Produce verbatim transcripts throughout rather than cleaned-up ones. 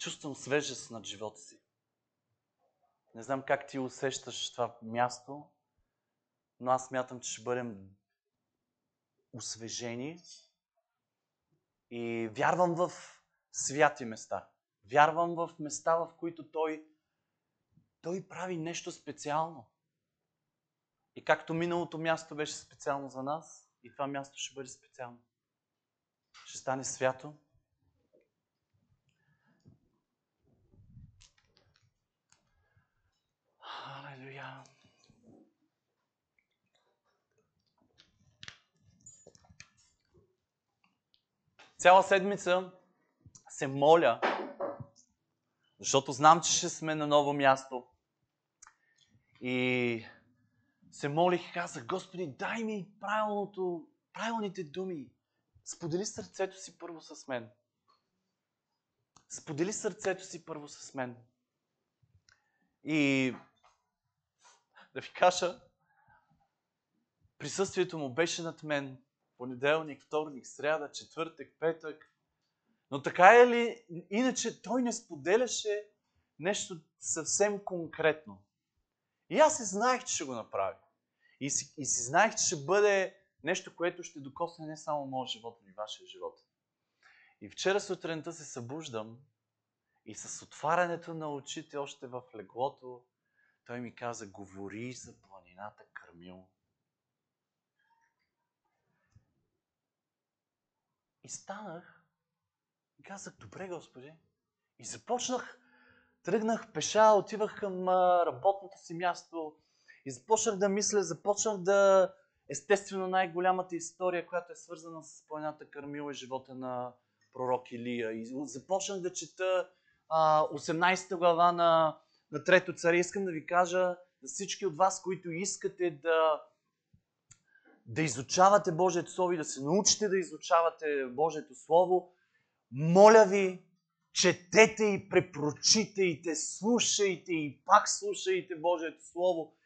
Чувствам свежест над живота си. Не знам как ти усещаш това място, но аз смятам, че ще бъдем освежени и вярвам в святи места. Вярвам в места, в които Той, той прави нещо специално. И както миналото място беше специално за нас, и това място ще бъде специално. Ще стане свято. Алелуя! Цяла седмица се моля, защото знам, че ще сме на ново място. И се молих и казах: Господи, дай ми правилното, правилните думи. Сподели сърцето си първо с мен. Сподели сърцето си първо с мен. И да ви кажа, присъствието му беше над мен. Понеделник, вторник, сряда, четвъртък, петък. Но така е ли? Иначе той не споделяше нещо съвсем конкретно. И аз си знаех, че ще го направя. И си, и си знаех, че ще бъде нещо, което ще докосне не само моя живот, но и вашия живот. И вчера сутринта се събуждам и с отварянето на очите още в леглото, той ми каза: говори за планината Кармил. И станах и казах: добре, Господи. И започнах, тръгнах пеша, отивах към работното си място и започнах да мисля, започнах да... Естествено, най-голямата история, която е свързана с планината Кармил, е живота на пророк Илия. И започнах да чета а, осемнадесета глава на, на Трето царе. Искам да ви кажа, за всички от вас, които искате да, да изучавате Божието Слово и да се научите да изучавате Божието Слово, моля ви, четете и препрочитайте, слушайте и пак слушайте Божието Слово.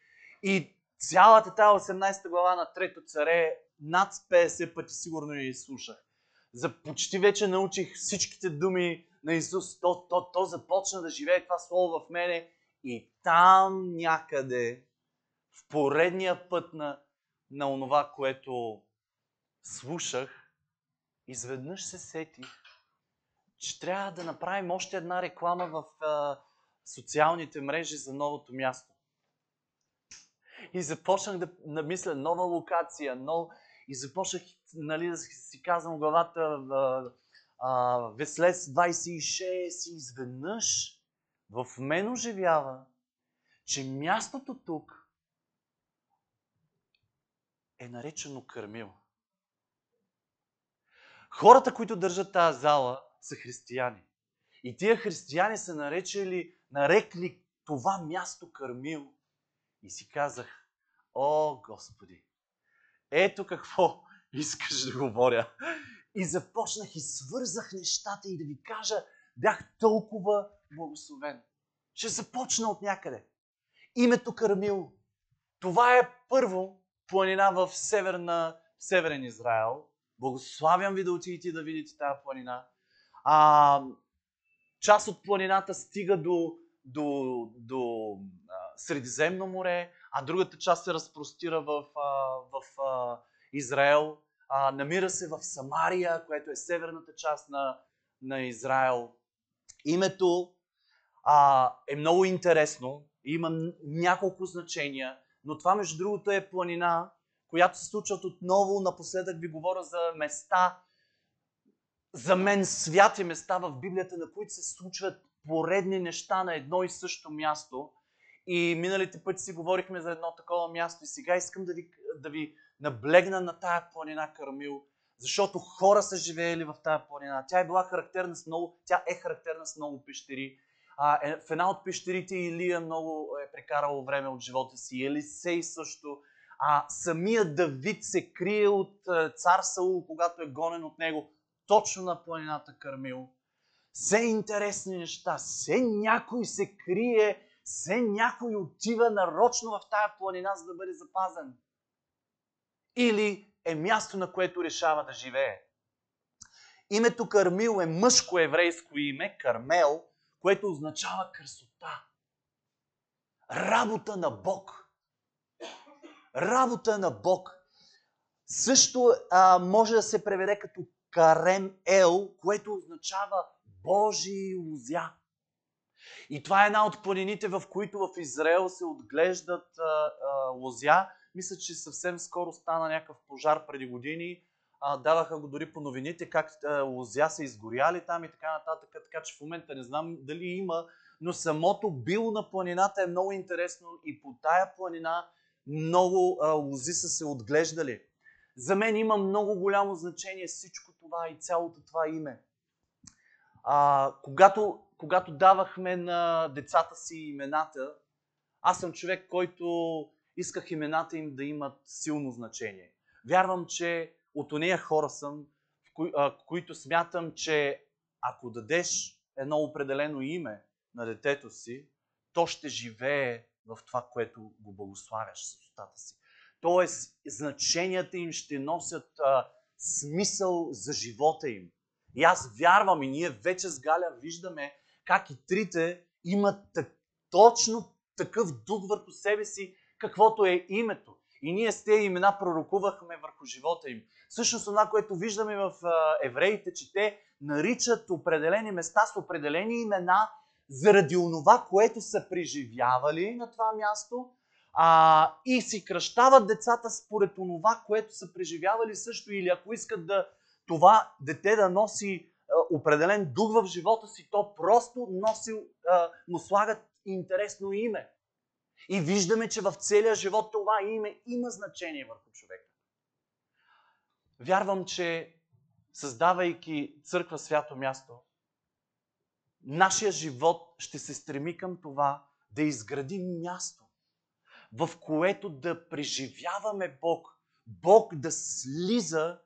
И цялата тази осемнадесета глава на Трето царе над петдесет пъти сигурно я изслушах. За почти вече научих всичките думи на Исус. То, то, то започна да живее това слово в мене и там някъде в поредния път на, на онова, което слушах, изведнъж се сетих, че трябва да направим още една реклама в а, социалните мрежи за новото място. И започнах да намисля нова локация, но и започнах, нали, да си казвам главата а, а, Веслец двадесет и шест и изведнъж в мен оживява, че мястото тук е наречено Кармил. Хората, които държат тази зала, са християни. И тия християни са наречели, нарекли това място Кармил. И си казах: о, Господи, ето какво искаш да говоря. И започнах и свързах нещата и да ви кажа, бях толкова благословен. Ще започна от някъде. Името Кармил. Това е първо планина в северна, северен Израел. Благославям ви да отидете да видите тази планина. А, част от планината стига до, до, до Средиземно море, а другата част се разпростира в, а, в а, Израел. А, намира се в Самария, което е северната част на, на Израел. Името а, е много интересно, има няколко значения, но това, между другото, е планина, която се случват отново. Напоследък ви говоря за места, за мен святи места в Библията, на които се случват поредни неща на едно и също място. И миналите пъти си говорихме за едно такова място и сега искам да ви, да ви наблегна на тая планина Кармил, защото хора са живеели в тая планина. Тя е била характерна с много, тя е характерна с много пещери. А, е, в една от пещерите Илия много е прекарало време от живота си, Елисей също. А самия Давид се крие от цар Саул, когато е гонен от него, точно на планината Кармил. Все интересни неща, все някой се крие, все някой отива нарочно в тая планина, за да бъде запазен. Или е място, на което решава да живее. Името Кармил е мъжко еврейско име, Кармел, което означава красота. Работа на Бог. Работа на Бог. Също а, може да се преведе като Карем Ел, което означава Божия лозя. И това е една от планините, в които в Израел се отглеждат а, а, лозя. Мисля, че съвсем скоро стана някакъв пожар преди години. А, даваха го дори по новините, как а, лозя са изгоряли там и така нататък. Така че в момента не знам дали има, но самото било на планината е много интересно и по тая планина много а, лози са се отглеждали. За мен има много голямо значение всичко това и цялото това име. А, когато, когато давахме на децата си имената, аз съм човек, който исках имената им да имат силно значение. Вярвам, че от ония хора съм, кои, а, които смятам, че ако дадеш едно определено име на детето си, то ще живее в това, което го благославяш с устата си. Тоест, значенията им ще носят а, смисъл за живота им. И аз вярвам, и ние вече с Галя виждаме как и трите имат так, точно такъв дух върху себе си, каквото е името. И ние с тези имена пророкувахме върху живота им. Всъщност, това, което виждаме в а, евреите, че те наричат определени места с определени имена заради онова, което са преживявали на това място, а, и си кръщават децата според онова, което са преживявали също, или ако искат да това дете да носи а, определен дух в живота си, то просто носи, а, му слагат интересно име. И виждаме, че в целия живот това име има значение върху човека. Вярвам, че създавайки църква Свято място, нашия живот ще се стреми към това да изградим място, в което да преживяваме Бог, Бог да слиза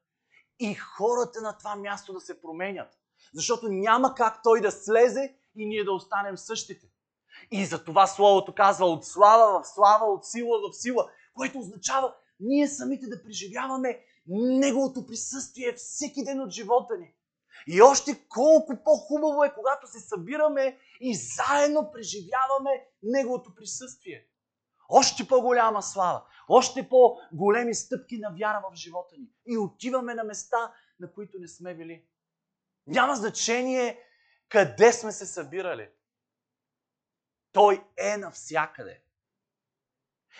и хората на това място да се променят. Защото няма как той да слезе и ние да останем същите. И за това Словото казва от слава в слава, от сила в сила, което означава ние самите да преживяваме Неговото присъствие всеки ден от живота ни. И още колко по-хубаво е, когато се събираме и заедно преживяваме Неговото присъствие. Още по-голяма слава, още по-големи стъпки на вяра в живота ни. И отиваме на места, на които не сме били. Няма значение къде сме се събирали. Той е навсякъде.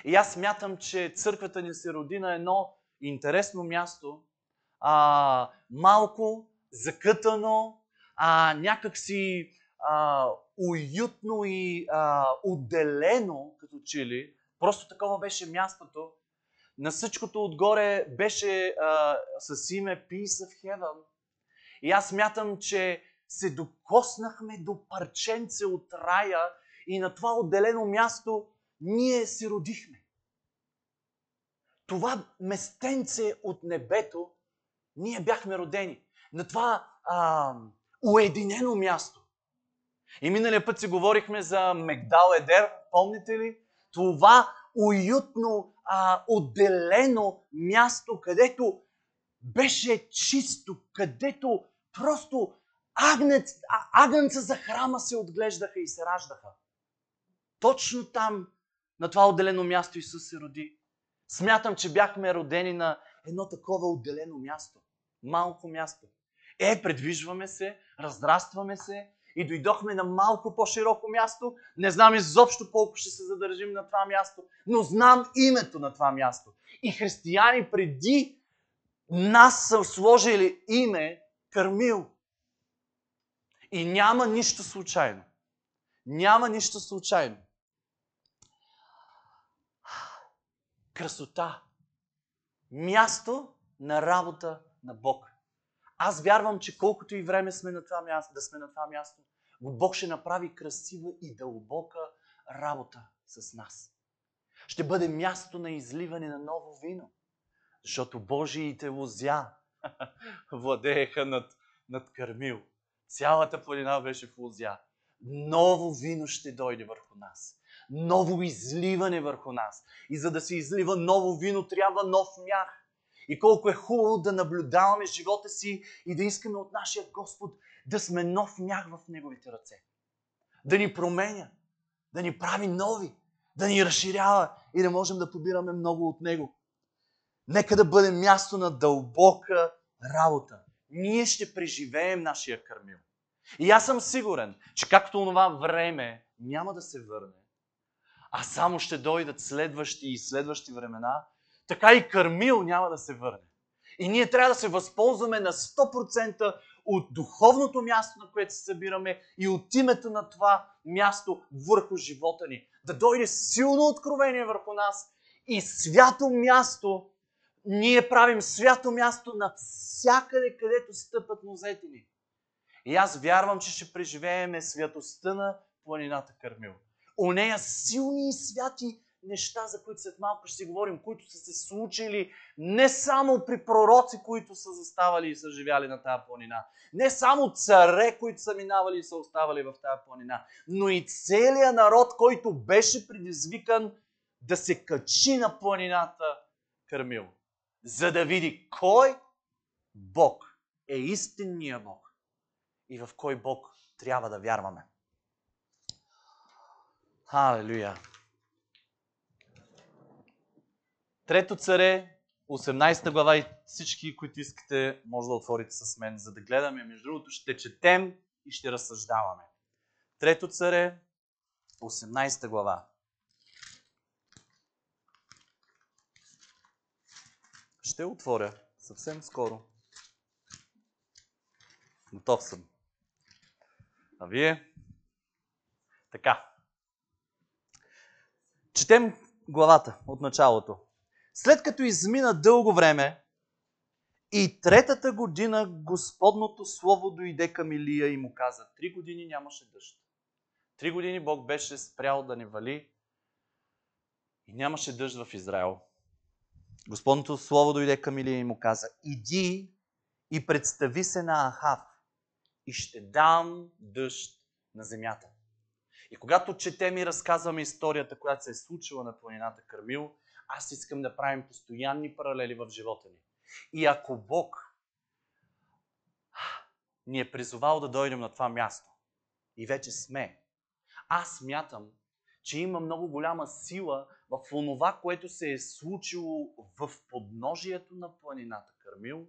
И аз смятам, че църквата ни се роди на едно интересно място, а, малко, закътано, а, някакси а, уютно и а, отделено, като че ли. Просто такова беше мястото. На всичкото отгоре беше а, с име Peace of Heaven. И аз смятам, че се докоснахме до парченце от рая и на това отделено място ние се родихме. Това местенце от небето ние бяхме родени. На това а, уединено място. И миналия път си говорихме за Мегдал Едер, помните ли? Това уютно, а, отделено място, където беше чисто, където просто агнец, а, агнца за храма се отглеждаха и се раждаха. Точно там, на това отделено място Исус се роди. Смятам, че бяхме родени на едно такова отделено място. Малко място. Е, предвижваме се, раздрастваме се и дойдохме на малко по-широко място. Не знам изобщо колко ще се задържим на това място, но знам името на това място. И християни преди нас са сложили име Кърмил. И няма нищо случайно. Няма нищо случайно. Красота. Място на работа на Бог. Аз вярвам, че колкото и време сме на това място, да сме на това място, Бог ще направи красива и дълбока работа с нас. Ще бъде място на изливане на ново вино, защото Божиите лозя владееха над, над Кърмил. Цялата планина беше в лозя. Ново вино ще дойде върху нас. Ново изливане върху нас. И за да се излива ново вино, трябва нов мях. И колко е хубаво да наблюдаваме живота си и да искаме от нашия Господ да сме нов мях в Неговите ръце. да ни променя, да ни прави нови, да ни разширява и да можем да побираме много от Него. Нека да бъде място на дълбока работа. Ние ще преживеем нашия кърмил. И аз съм сигурен, че както онова време няма да се върне, а само ще дойдат следващи и следващи времена, така и кърмил няма да се върне. И ние трябва да се възползваме на сто процента от духовното място, на което се събираме, и от името на това място върху живота ни. Да дойде силно откровение върху нас и свято място. Ние правим свято място навсякъде, където стъпат нозете ни. И аз вярвам, че ще преживеем святостта на планината Кърмил. У нея силни и святи неща, за които след малко ще си говорим, които са се случили не само при пророци, които са заставали и са живяли на тази планина, не само царе, които са минавали и са оставали в тази планина, но и целият народ, който беше предизвикан да се качи на планината Кърмил, за да види кой Бог е истинния Бог и в кой Бог трябва да вярваме. Халелуя! Трето царе, осемнадесета глава, и всички, които искате, може да отворите с мен, за да гледаме. Между другото, ще четем и ще разсъждаваме. Трето царе, осемнадесета глава. Ще отворя съвсем скоро. Готов съм. А вие? Така. Четем главата от началото. След като измина дълго време, и третата година Господното слово дойде към Илия и му каза: три години нямаше дъжд. Три години Бог беше спрял да не вали и нямаше дъжд в Израел. Господното слово дойде към Илия и му каза: иди и представи се на Ахав и ще дам дъжд на земята. И когато четем и разказваме историята, която се е случила на планината Кърмил, аз искам да правим постоянни паралели в живота ни. И ако Бог ни е призовал да дойдем на това място, и вече сме, аз смятам, че има много голяма сила в онова, което се е случило в подножието на планината Кърмил.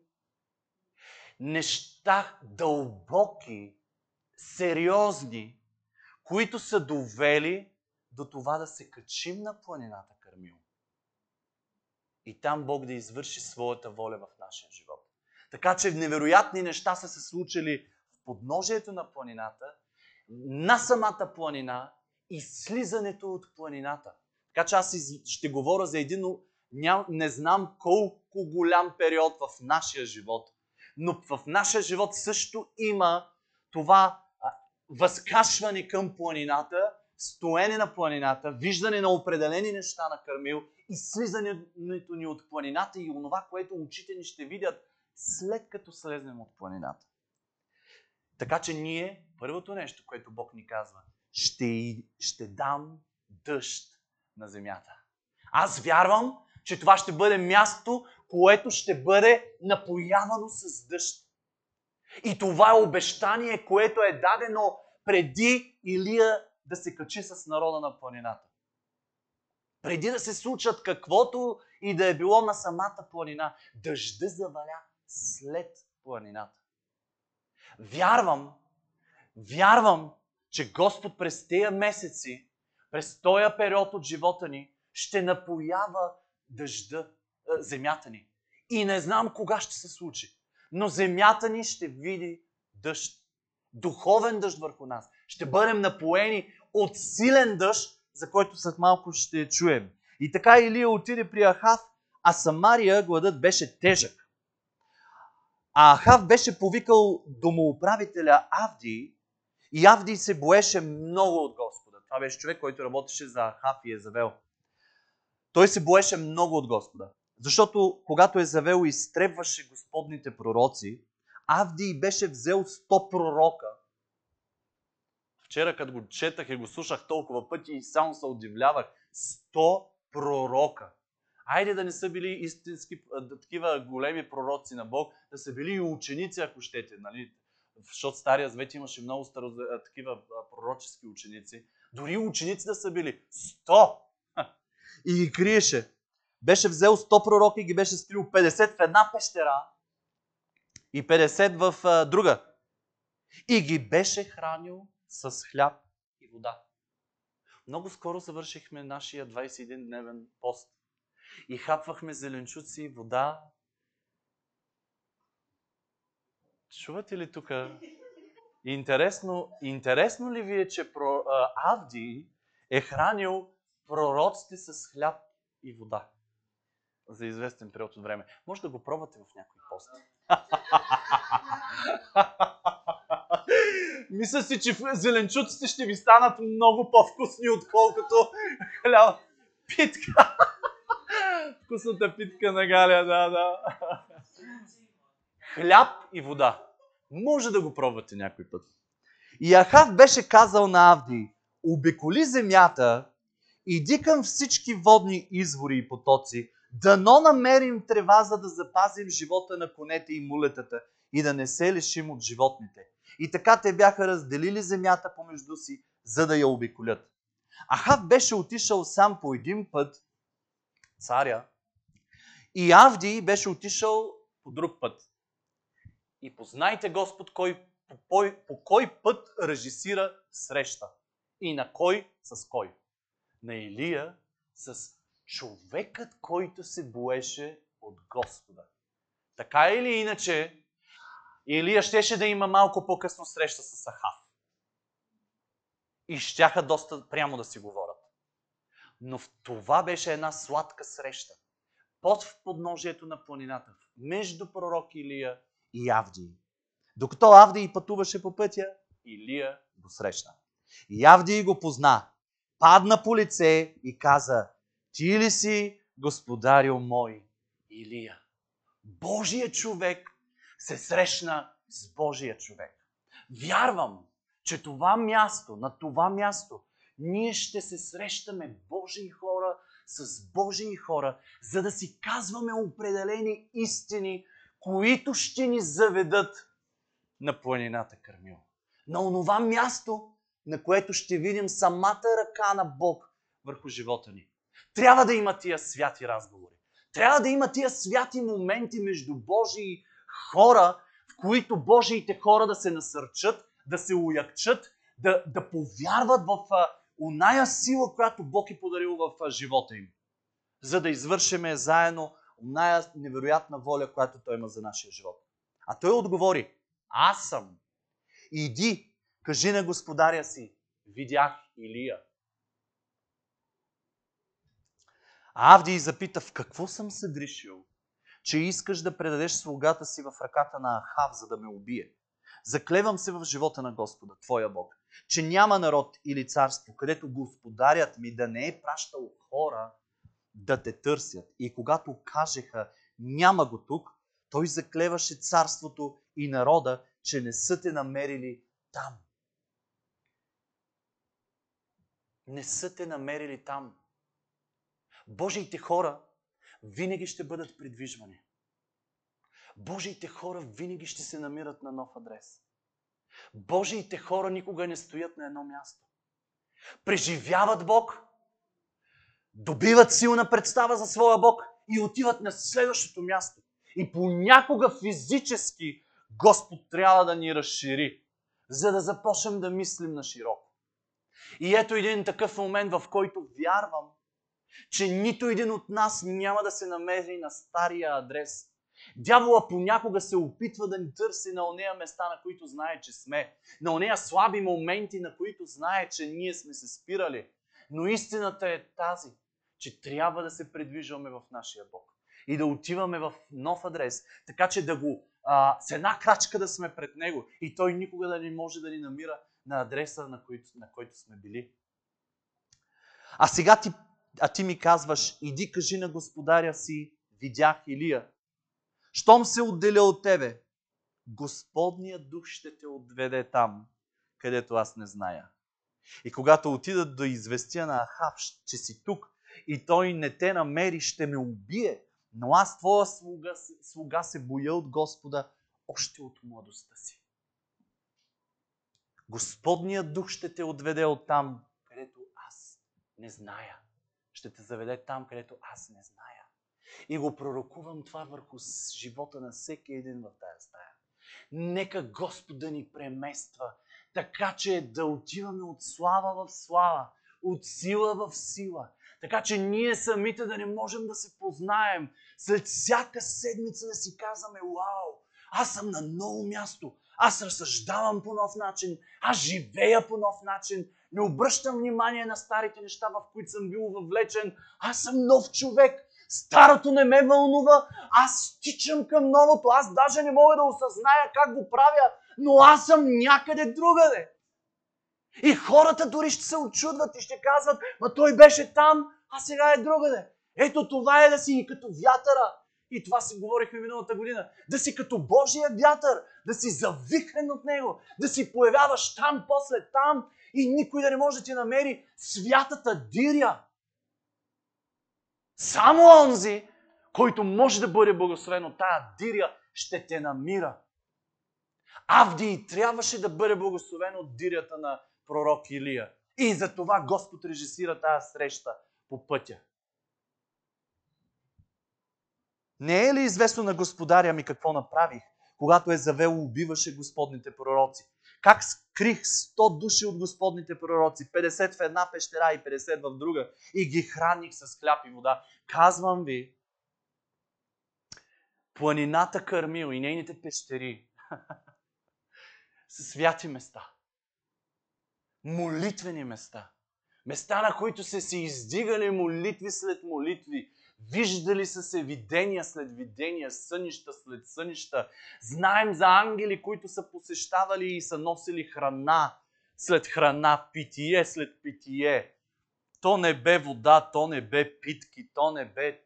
Неща дълбоки, сериозни, които са довели до това да се качим на планината Кърмил. И там Бог да извърши своята воля в нашия живот. Така че невероятни неща са се случили в подножието на планината, на самата планина и слизането от планината. Така че аз ще говоря за един, не знам колко голям период в нашия живот, но в нашия живот също има това възкашване към планината, стоене на планината, виждане на определени неща на Кърмил и слизането ни от планината и онова, което очите ни ще видят след като слезнем от планината. Така че ние, първото нещо, което Бог ни казва, ще, ще дам дъжд на земята. Аз вярвам, че това ще бъде място, което ще бъде напоявано с дъжд. И това е обещание, което е дадено преди Илия да се качи с народа на планината. Преди да се случат каквото и да е било на самата планина, дъжда заваля след планината. Вярвам, вярвам, че Господ през тези месеци, през този период от живота ни, ще напоява дъжда, земята ни. И не знам кога ще се случи, но земята ни ще види дъжд. Духовен дъжд върху нас. Ще бъдем напоени от силен дъжд, за който след малко ще чуем. И така Илия отиде при Ахав, а Самария гладът беше тежък. А Ахав беше повикал домоуправителя Авдий и Авдий се боеше много от Господа. Това беше човек, който работеше за Ахав и Езавел. Той се боеше много от Господа, защото когато Езавел изтребваше господните пророци, Авдий беше взел сто пророка. Вчера, като го четах и го слушах толкова пъти и само се удивлявах. сто пророка. Айде да не са били истински такива големи пророци на Бог, да са били и ученици, ако щете. Нали? Защото Стария Завет имаше много старо, такива пророчески ученици, дори ученици да са били сто и ги криеше. Беше взел сто пророки и ги беше скрил петдесет в една пещера и петдесет в а, друга. И ги беше хранил с хляб и вода. Много скоро завършихме нашия двадесет и един дневен пост. И хапвахме зеленчуци, вода. Чувате ли тук? Интересно, интересно ли ви е, че про, а, Авдий е хранил пророците с хляб и вода за известен период от време? Може да го пробвате в някой пост. Мисля си, че зеленчуците ще ви станат много по-вкусни, отколкото хляба. Питка. Вкусната питка на Галя, да, да. Хляб и вода. Може да го пробвате някой път. И Ахав беше казал на Авдий: обиколи земята, иди към всички водни извори и потоци, дано намерим трева, за да запазим живота на конете и мулетата и да не се лишим от животните. И така те бяха разделили земята помежду си, за да я обиколят. Ахав беше отишъл сам по един път, царя, и Авдий беше отишъл по друг път. И познайте Господ кой, по, по, по кой път режисира среща и на кой с кой. На Илия с човекът, който се боеше от Господа. Така или иначе, Илия щеше да има малко по-късно среща с Ахав. И щяха доста прямо да си говорят. Но това беше една сладка среща. Под в подножието на планината. Между пророк Илия и Авдий. Докато Авдий пътуваше по пътя, Илия го срещна. И Авдий го позна. Падна по лице и каза: ти ли си, господарю мой, Илия? Божия човек се срещна с Божия човек. Вярвам, че това място, на това място, ние ще се срещаме Божии хора с Божии хора, за да си казваме определени истини, които ще ни заведат на планината Кърмил. На онова място, на което ще видим самата ръка на Бог върху живота ни. Трябва да има тия святи разговори. Трябва да има тия святи моменти между Божии хора, в които Божиите хора да се насърчат, да се уякчат, да, да повярват в а, оная сила, която Бог е подарил в а, живота им. За да извършиме заедно оная невероятна воля, която Той има за нашия живот. А Той отговори: аз съм. Иди, кажи на господаря си: видях Илия. А Авдий запита: в какво съм се грешил, че искаш да предадеш слугата си в ръката на Ахав, за да ме убие? Заклевам се в живота на Господа, твоя Бог, че няма народ или царство, където господарят ми да не е пращал хора да те търсят. И когато кажеха: няма го тук, той заклеваше царството и народа, че не са те намерили там. Не са те намерили там. Божиите хора винаги ще бъдат придвижвани. Божиите хора винаги ще се намират на нов адрес. Божиите хора никога не стоят на едно място. Преживяват Бог, добиват силна представа за своя Бог и отиват на следващото място. И понякога физически Господ трябва да ни разшири, за да започнем да мислим на широко. И ето един такъв момент, в който вярвам, че нито един от нас няма да се намери на стария адрес. Дявола понякога се опитва да ни търси на онея места, на които знае, че сме. На онея слаби моменти, на които знае, че ние сме се спирали. Но истината е тази, че трябва да се придвижваме в нашия Бог. И да отиваме в нов адрес, така че да го, а, с една крачка да сме пред Него. И Той никога да не може да ни намира на адреса, на който, на който сме били. А сега ти А ти ми казваш: иди кажи на господаря си: видях Илия. Щом се отделя от тебе, Господният дух ще те отведе там, където аз не зная. И когато отидат до известия на Ахав, че си тук и той не те намери, ще ме убие. Но аз, твоя слуга, слуга се боя от Господа още от младостта си. Господният дух ще те отведе от там, където аз не зная. Ще те заведе там, където аз не зная. И го пророкувам това върху живота на всеки един в тая стая. Нека Господ да ни премества, така че да отиваме от слава в слава, от сила в сила. Така че ние самите да не можем да се познаем. След всяка седмица да си казваме: "Уау, аз съм на ново място, аз разсъждавам по нов начин, аз живея по нов начин, не обръщам внимание на старите неща, в които съм бил въвлечен, аз съм нов човек, старото не ме вълнува, аз тичам към новото, аз даже не мога да осъзная как го правя, но аз съм някъде другаде." И хората дори ще се очудват и ще казват: "Ма той беше там, а сега е другаде." Ето това е да си и като вятъра. И това си говорихме миналата година. Да си като Божия вятър, да си завихрен от него, да си появяваш там, после там и никой да не може да ти намери святата диря. Само онзи, който може да бъде благословен от тая диря, ще те намира. Авдий трябваше да бъде благословен от дирята на пророк Илия. И за това Господ режисира тая среща по пътя. Не е ли известно на господаря ми какво направих, когато е завело убиваше господните пророци? Как скрих сто души от господните пророци, петдесет в една пещера и петдесет в друга, и ги храних с хляб и вода? Казвам ви, планината Кармил и нейните пещери са святи места, молитвени места, места, на които са се издигали молитви след молитви, виждали са се видения след видения, сънища след сънища. Знаем за ангели, които са посещавали и са носили храна след храна, питие след питие. То не бе вода, то не бе питки, то не бе...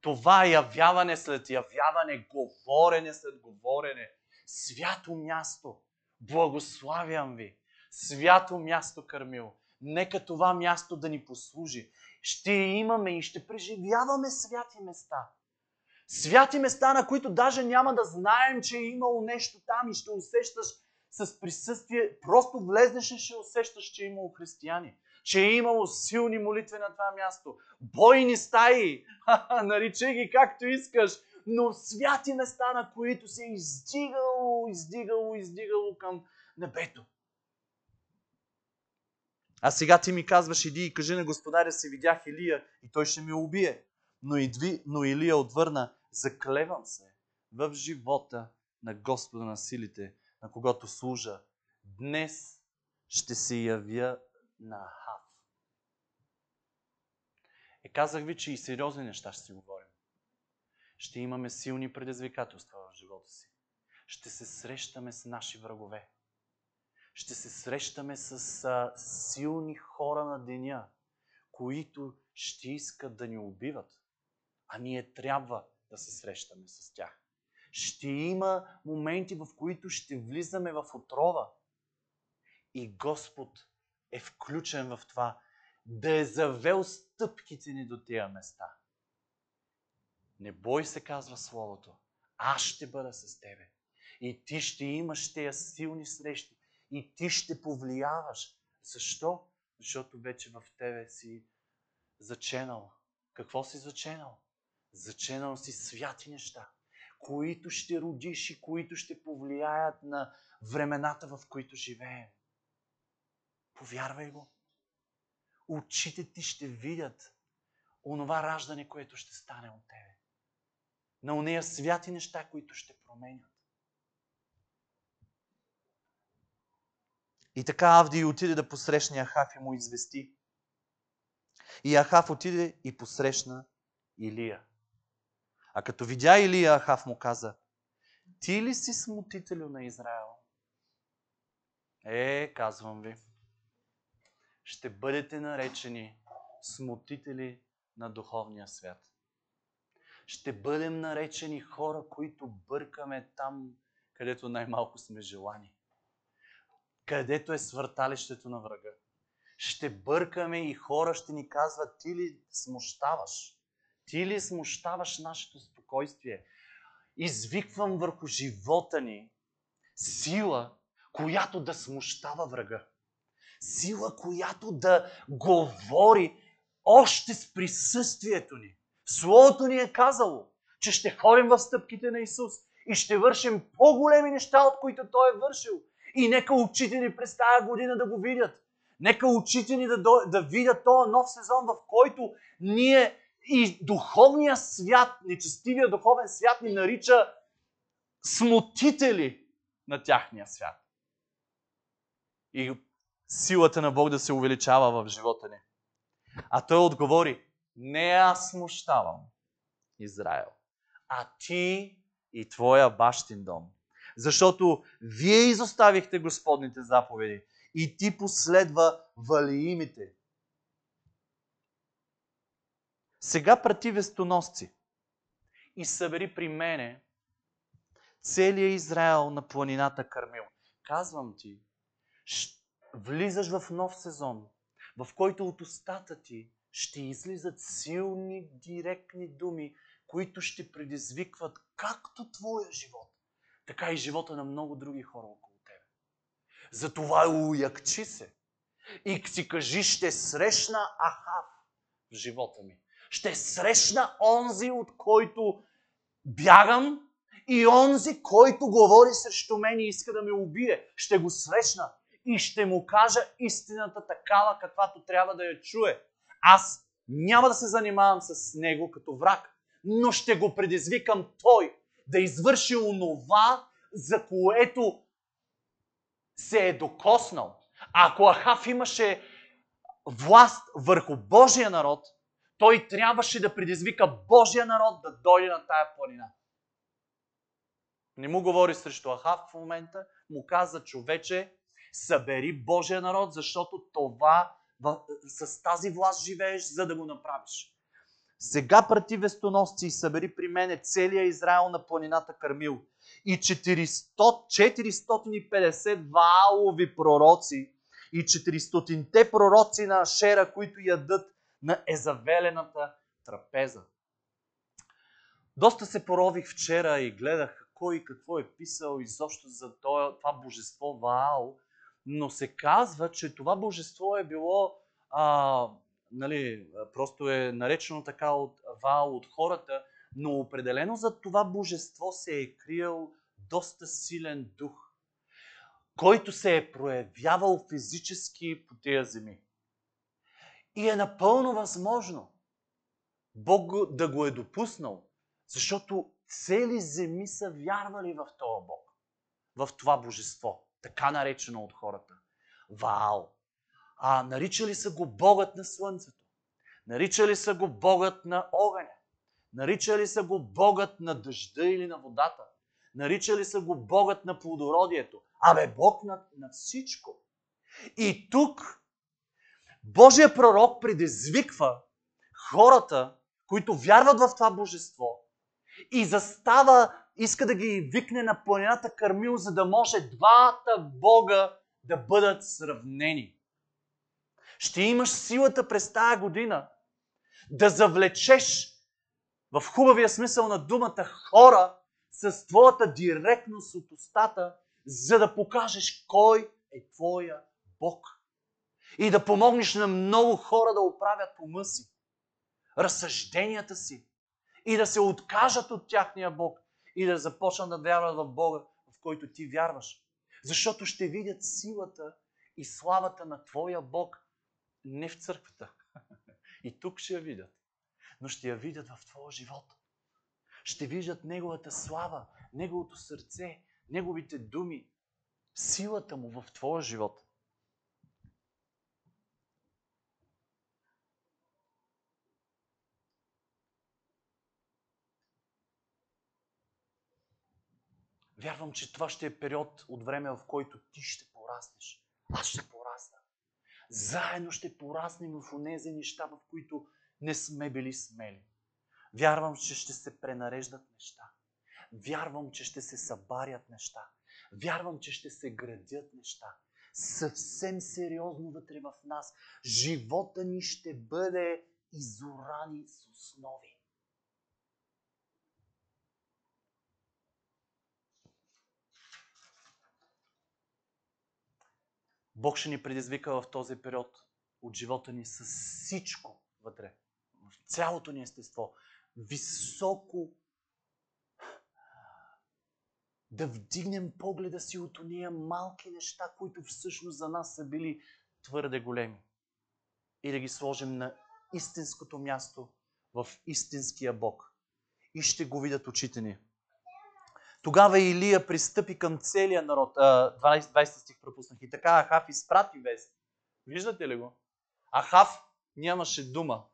Това явяване след явяване, говорене след говорене. Свято място, благославям ви. Свято място, Кармил. Нека това място да ни послужи. Ще имаме и ще преживяваме святи места. Святи места, на които даже няма да знаем, че е имало нещо там и ще усещаш с присъствие. Просто влезнеш и ще усещаш, че е имало християни. Че е имало силни молитви на това място. Бойни стаи, наричай ги както искаш, но святи места, на които се е издигало, издигало, издигало към небето. А сега ти ми казваш: "Иди и кажи на господаря си, видях Илия и той ще ми убие." Но, идви, но Илия отвърна: "Заклевам се в живота на Господа на силите, на когото служа. Днес ще се явя на Ахав." Е, казах ви, че и сериозни неща ще си говорим. Ще имаме силни предизвикателства в живота си. Ще се срещаме с наши врагове. Ще се срещаме с а, силни хора на деня, които ще искат да ни убиват, а ние трябва да се срещаме с тях. Ще има моменти, в които ще влизаме в отрова и Господ е включен в това да е завел стъпките ни до тия места. Не бой се, казва Словото, аз ще бъда с тебе и ти ще имаш тези силни срещи. И ти ще повлияваш. Защо? Защото вече в тебе си заченал. Какво си заченал? Заченал си святи неща, които ще родиш и които ще повлияят на времената, в които живеем. Повярвай го. Очите ти ще видят онова раждане, което ще стане от тебе. На онея святи неща, които ще променят. И така Авдий отиде да посрещне Ахав и му извести. И Ахав отиде и посрещна Илия. А като видя Илия, Ахав му каза: "Ти ли си смутителю на Израел?" Е, казвам ви, ще бъдете наречени смутители на духовния свят. Ще бъдем наречени хора, които бъркаме там, където най-малко сме желани. Където е свърталището на врага. Ще бъркаме и хора ще ни казват: "Ти ли смущаваш? Ти ли смущаваш нашето спокойствие?" Извиквам върху живота ни сила, която да смущава врага. Сила, която да говори още с присъствието ни. Словото ни е казало, че ще ходим в стъпките на Исус и ще вършим по-големи неща, от които Той е вършил. И нека очите ни през тая година да го видят. Нека очите ни да, да видят този нов сезон, в който ние и духовния свят, нечестивия духовен свят ни нарича смутители на тяхния свят. И силата на Бог да се увеличава в живота ни. А Той отговори: не аз смущавам, Израел, а ти и твоя бащин дом. Защото вие изоставихте Господните заповеди и ти последва валиимите. Сега прати вестоносци и събери при мене целия Израел на планината Кармил. Казвам ти, влизаш в нов сезон, в който от устата ти ще излизат силни, директни думи, които ще предизвикват както твоя живот, така и живота на много други хора около тебе. Затова уякчи се и си кажи: ще срещна Ахав в живота ми. Ще срещна онзи, от който бягам, и онзи, който говори срещу мен и иска да ме убие. Ще го срещна и ще му кажа истината такава, каквато трябва да я чуе. Аз няма да се занимавам с него като враг, но ще го предизвикам той да извърши онова, за което се е докоснал. А ако Ахав имаше власт върху Божия народ, той трябваше да предизвика Божия народ да дойде на тая планина. Не му говори срещу Ахав в момента, му каза: човече, събери Божия народ, защото това с тази власт живееш, за да го направиш. Сега прати вестоносци и събери при мене целия Израел на планината Кармил и четиристотин, четиристотин и петдесет ваалови пророци и четиристотин пророци на Ашера, които ядат на езавелената трапеза. Доста се порових вчера и гледах кой и какво е писал изобщо за това божество Ваал, но се казва, че това божество е било а, нали, просто е наречено така от Ваал от хората, но определено за това божество се е криел доста силен дух, който се е проявявал физически по тия земи. И е напълно възможно Бог да го е допуснал, защото цели земи са вярвали в този Бог, в това божество, така наречено от хората Ваал. А наричали са го Богът на слънцето, наричали са го Богът на огъня, наричали са го Богът на дъжда или на водата, наричали са го Богът на плодородието, абе Бог на, на всичко. И тук Божия пророк предизвиква хората, които вярват в това божество, и застава, иска да ги викне на планината Кармил, за да може двата Бога да бъдат сравнени. Ще имаш силата през тая година да завлечеш в хубавия смисъл на думата хора с твоята директност от устата, за да покажеш кой е твоя Бог. И да помогнеш на много хора да оправят ума си, разсъжденията си и да се откажат от тяхния Бог и да започнат да вярват в Бога, в който ти вярваш. Защото ще видят силата и славата на твоя Бог не в църквата. И тук ще я видят. Но ще я видят в твоя живот. Ще виждат Неговата слава, Неговото сърце, Неговите думи, силата Му в твоя живот. Вярвам, че това ще е период от време, в който ти ще пораснеш. Аз ще порасна. Заедно ще пораснем в онези неща, в които не сме били смели. Вярвам, че ще се пренареждат неща. Вярвам, че ще се събарят неща. Вярвам, че ще се градят неща. Съвсем сериозно вътре в нас. Живота ни ще бъде изоран с основи. Бог ще ни предизвика в този период от живота ни с всичко вътре. В цялото ни естество. Високо да вдигнем погледа си от ония малки неща, които всъщност за нас са били твърде големи. И да ги сложим на истинското място в истинския Бог. И ще го видят очите ни. Тогава Илия пристъпи към целия народ. двадесети, двадесети стих пропуснах. И така Ахав изпрати вест. Виждате ли го? Ахав нямаше дума.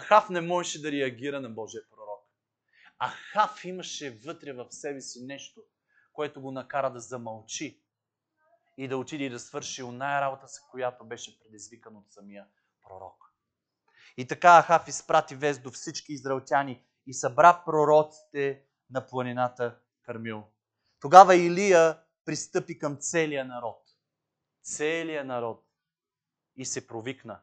Ахав не можеше да реагира на Божия пророк. Ахав имаше вътре в себе си нещо, което го накара да замълчи и да отиде и да свърши оная работа, с която беше предизвикан от самия пророк. И така Ахав изпрати вест до всички израелтяни и събра пророците на планината Кармил. Тогава Илия пристъпи към целия народ. Целия народ. И се провикна.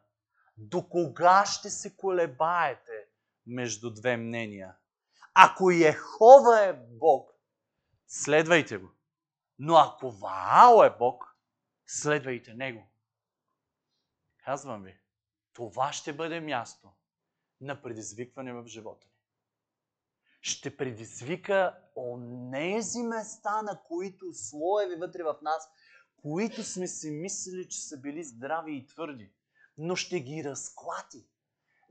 До кога ще се колебаете между две мнения? Ако Йехова е Бог, следвайте го. Но ако Ваал е Бог, следвайте него. Казвам ви, това ще бъде място на предизвикване в живота ни. Ще предизвика онези места, на които слоеви вътре в нас, които сме си мислили, че са били здрави и твърди, но ще ги разклати,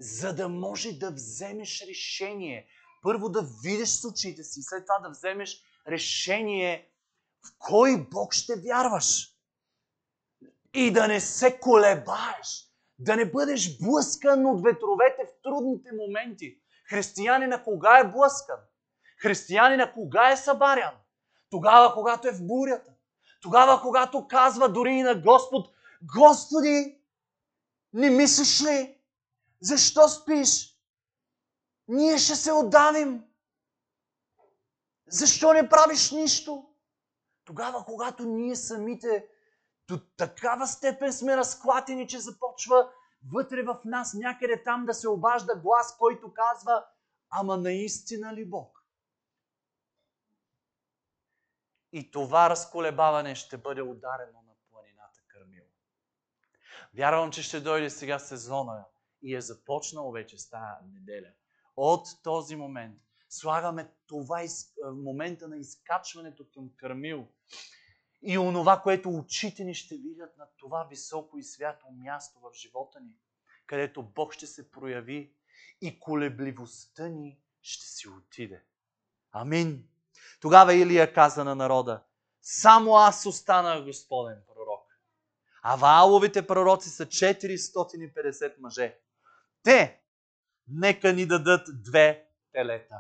за да може да вземеш решение. Първо да видиш с очите си, след това да вземеш решение в кой Бог ще вярваш. И да не се колебаеш, да не бъдеш блъскан от ветровете в трудните моменти. Християнина кога е блъскан? Християнина кога е събарян? Тогава, когато е в бурята. Тогава, когато казва дори и на Господ: Господи, не мислиш ли? Защо спиш? Ние ще се отдавим. Защо не правиш нищо? Тогава, когато ние самите до такава степен сме разклатени, че започва вътре в нас някъде там да се обажда глас, който казва: ама наистина ли Бог? И това разколебаване ще бъде ударено на планината Кармил. Вярвам, че ще дойде сега сезона и е започнал вече с тая неделя. От този момент слагаме това из... момента на изкачването към Кармил и онова, което очите ни ще видят на това високо и свято място в живота ни, където Бог ще се прояви и колебливостта ни ще си отиде. Амин. Тогава Илия каза на народа: само аз останах Господен пророк, а Вааловите пророци са четиристотин и петдесет мъже. Те нека ни дадат две телета.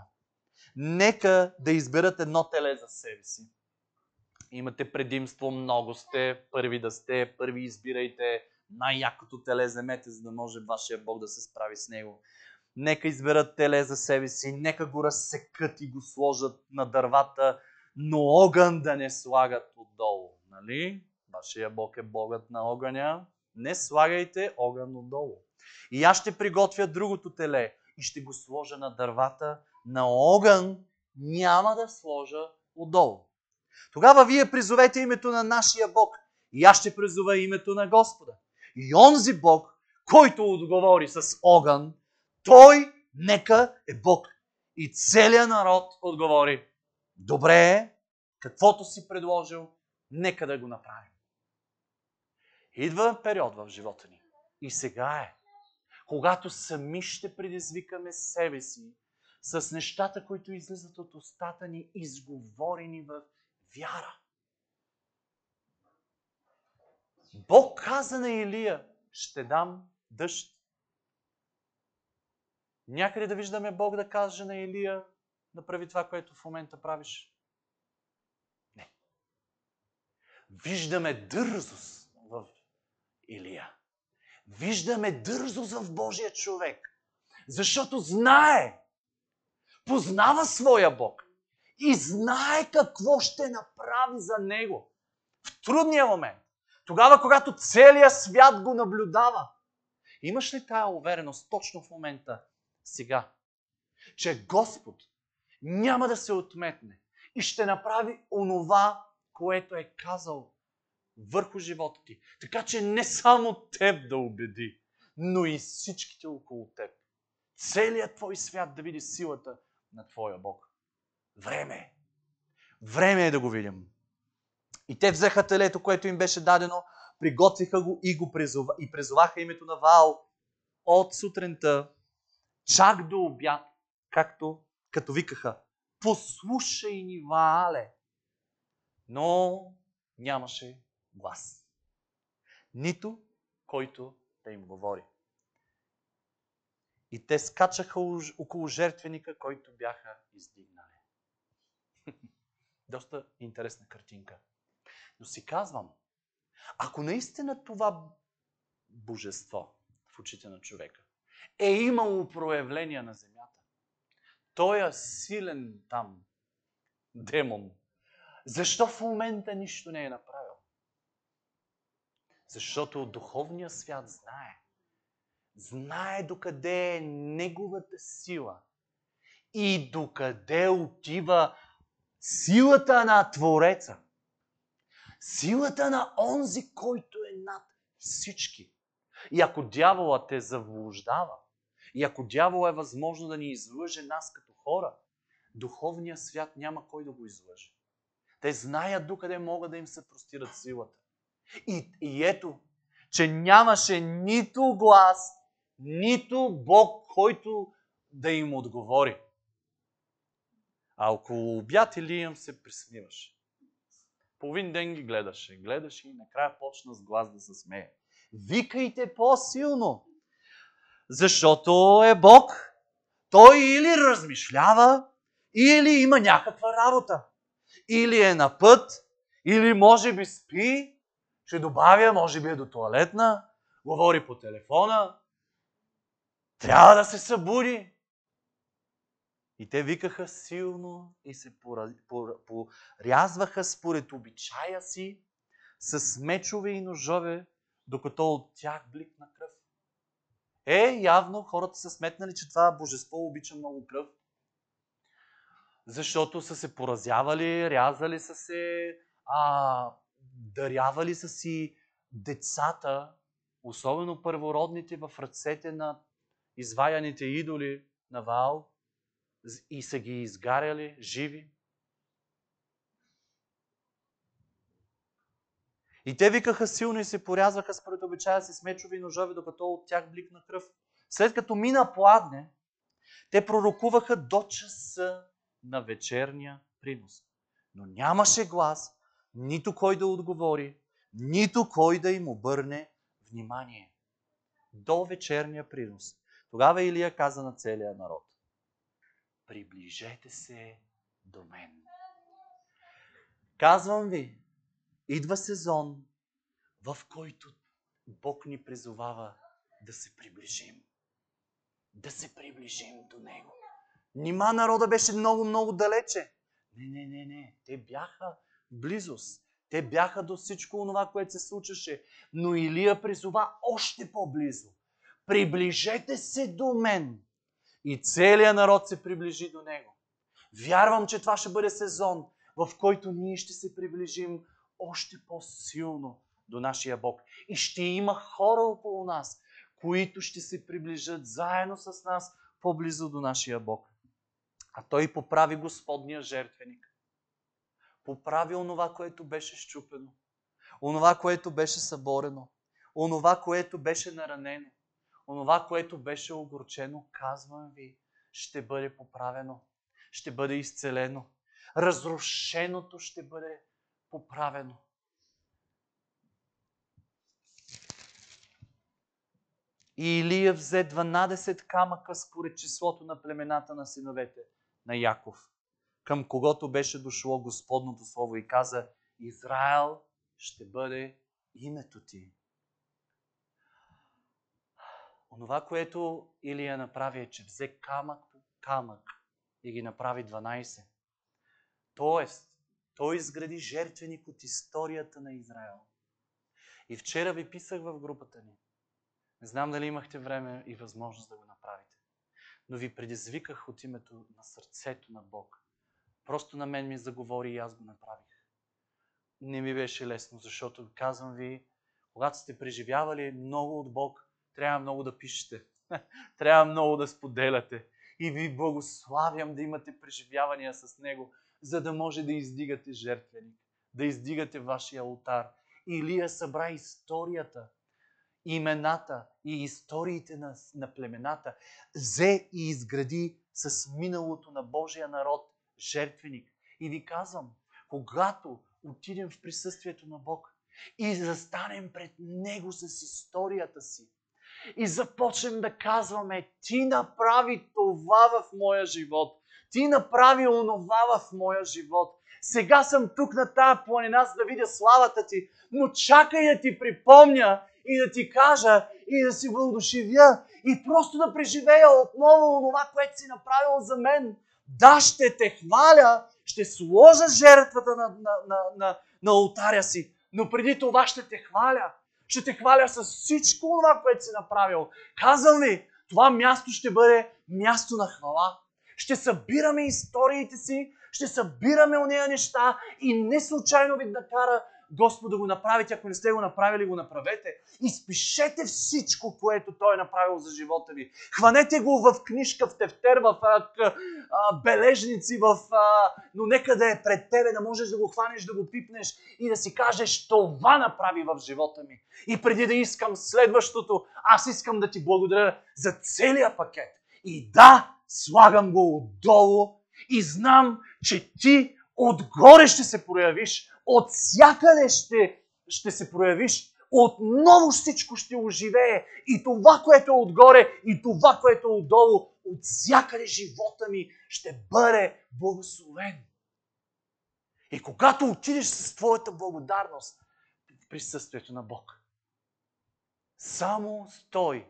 Нека да изберат едно теле за себе си. Имате предимство, много сте, първи да сте, първи избирайте, най-якото теле вземете, за да може вашия Бог да се справи с него. Нека изберат теле за себе си, нека го разсекат и го сложат на дървата, но огън да не слагат отдолу, нали? Вашия Бог е Богът на огъня, не слагайте огън отдолу. И аз ще приготвя другото теле и ще го сложа на дървата, на огън няма да сложа отдолу. Тогава вие призовете името на нашия Бог и аз ще призова името на Господа. И онзи Бог, който отговори с огън, той нека е Бог. И целият народ отговори: добре е, каквото си предложил, нека да го направим. Идва период в живота ни. И сега е, когато сами ще предизвикаме себе си с нещата, които излизат от устата ни, изговорени в вяра. Бог каза на Илия: ще дам дъжд. Някъде да виждаме Бог да каже на Илия: направи това, което в момента правиш. Не. Виждаме дързост в Илия. Виждаме дързост в Божия човек. Защото знае, познава своя Бог. И знае какво ще направи за него. В трудния момент. Тогава, когато целият свят го наблюдава. Имаш ли тая увереност точно в момента, сега? Че Господ няма да се отметне и ще направи онова, което е казал върху живота ти. Така че не само теб да убеди, но и всичките около теб. Целият твой свят да види силата на твоя Бог. Време е. Време е да го видим. И те взеха телето, което им беше дадено, приготвиха го и го призова, и призоваха името на Ваал от сутринта чак до обяд, както като викаха: послушай ни, Ваале. Но нямаше глас. Нито който да им говори. И те скачаха около жертвеника, който бяха издигнали. Доста интересна картинка. Но си казвам, ако наистина това божество в очите на човека е имало проявление на земята, той е силен там демон. Защо в момента нищо не е направил? Защото духовният свят знае. Знае докъде е неговата сила и докъде отива силата на Твореца. Силата на онзи, който е над всички. И ако дявола те заблуждава, и ако дявола е възможно да ни излъже нас като хора, духовният свят няма кой да го излъже. Те знаят докъде могат да им се простират силата. И, и ето, че нямаше нито глас, нито Бог, който да им отговори. А около обяд Илия се присмиваше. Половин ден ги гледаше, гледаше и накрая почна с глас да се смее. Викайте по-силно, защото е Бог. Той или размишлява, или има някаква работа. Или е на път, или може би спи, ще добавя, може би е до тоалетна, говори по телефона, трябва да се събуди. И те викаха силно и се порязваха според обичая си с мечове и ножове, докато от тях бликна кръв. Е, явно хората са сметнали, че това божество обича много кръв. Защото са се поразявали, рязали са се, а, дарявали са си децата, особено първородните, в ръцете на изваяните идоли на Ваал и са ги изгаряли живи. И те викаха силно и се порязваха според обичая си с мечови и ножови, докато от тях бликна кръв. След като мина пладне, те пророкуваха до часа на вечерния принос. Но нямаше глас, нито кой да отговори, нито кой да им обърне внимание. До вечерния принос. Тогава Илия каза на целия народ: приближете се до мен. Казвам ви, идва сезон, в който Бог ни призовава да се приближим. Да се приближим до Него. Нима народа беше много-много далече. Не, не, не, не. Те бяха близост. Те бяха до всичко онова, което се случваше. Но Илия призова още по-близо. Приближете се до мен. И целият народ се приближи до него. Вярвам, че това ще бъде сезон, в който ние ще се приближим още по-силно до нашия Бог. И ще има хора около нас, които ще се приближат заедно с нас по-близо до нашия Бог. А той поправи Господния жертвеник. Поправи онова, което беше счупено. Онова, което беше съборено. Онова, което беше наранено. Онова, което беше огорчено, казвам ви, ще бъде поправено. Ще бъде изцелено. Разрушеното ще бъде поправено. И Илия взе дванадесет камъка според числото на племената на синовете на Яков, към когото беше дошло Господното слово и каза: Израел ще бъде името ти. Онова, което Илия направи, е, че взе камък по камък и ги направи дванадесет. Тоест, той изгради жертвеник от историята на Израел. И вчера ви писах в групата ни. Не знам дали имахте време и възможност да го направите. Но ви предизвиках от името на сърцето на Бог. Просто на мен ми заговори и аз го направих. не ми беше лесно, защото казвам ви, когато сте преживявали много от Бог, трябва много да пишете, трябва много да споделяте. И ви благославям да имате преживявания с Него, за да може да издигате жертвеник, да издигате вашия алтар. Илия събра историята, имената и историите на, на племената. Взе и изгради с миналото на Божия народ жертвеник. И ви казвам, когато отидем в присъствието на Бог и застанем пред Него с историята си и започнем да казваме: Ти направи това в моя живот, Ти направи онова в моя живот. Сега съм тук на тая планина, за да видя славата Ти, но чакай да Ти припомня и да Ти кажа и да си въодушевя и просто да преживея отново онова, което си направил за мен. Да, ще Те хваля, ще сложа жертвата на, на, на, на, на алтаря си, но преди това ще Те хваля. Ще Те хваля с всичко това, което си направил. Казвам ли, това място ще бъде място на хвала. Ще събираме историите си, ще събираме онея неща и не случайно ви накара Господ да го направите. Ако не сте го направили, го направете. Изпишете всичко, което Той е направил за живота ви. Хванете го в книжка, в тефтер, в а, а, бележници, в, а, но нека да е пред тебе, да можеш да го хванеш, да го пипнеш и да си кажеш: това направи в живота ми. И преди да искам следващото, аз искам да Ти благодаря за целия пакет. И да, слагам го отдолу и знам, че Ти отгоре ще се проявиш. От всякъде ще, ще се проявиш, отново всичко ще оживее. И това, което е отгоре, и това, което е отдолу, от всякъде живота ми ще бъде благословен. И когато отидеш с твоята благодарност в присъствието на Бог, само стой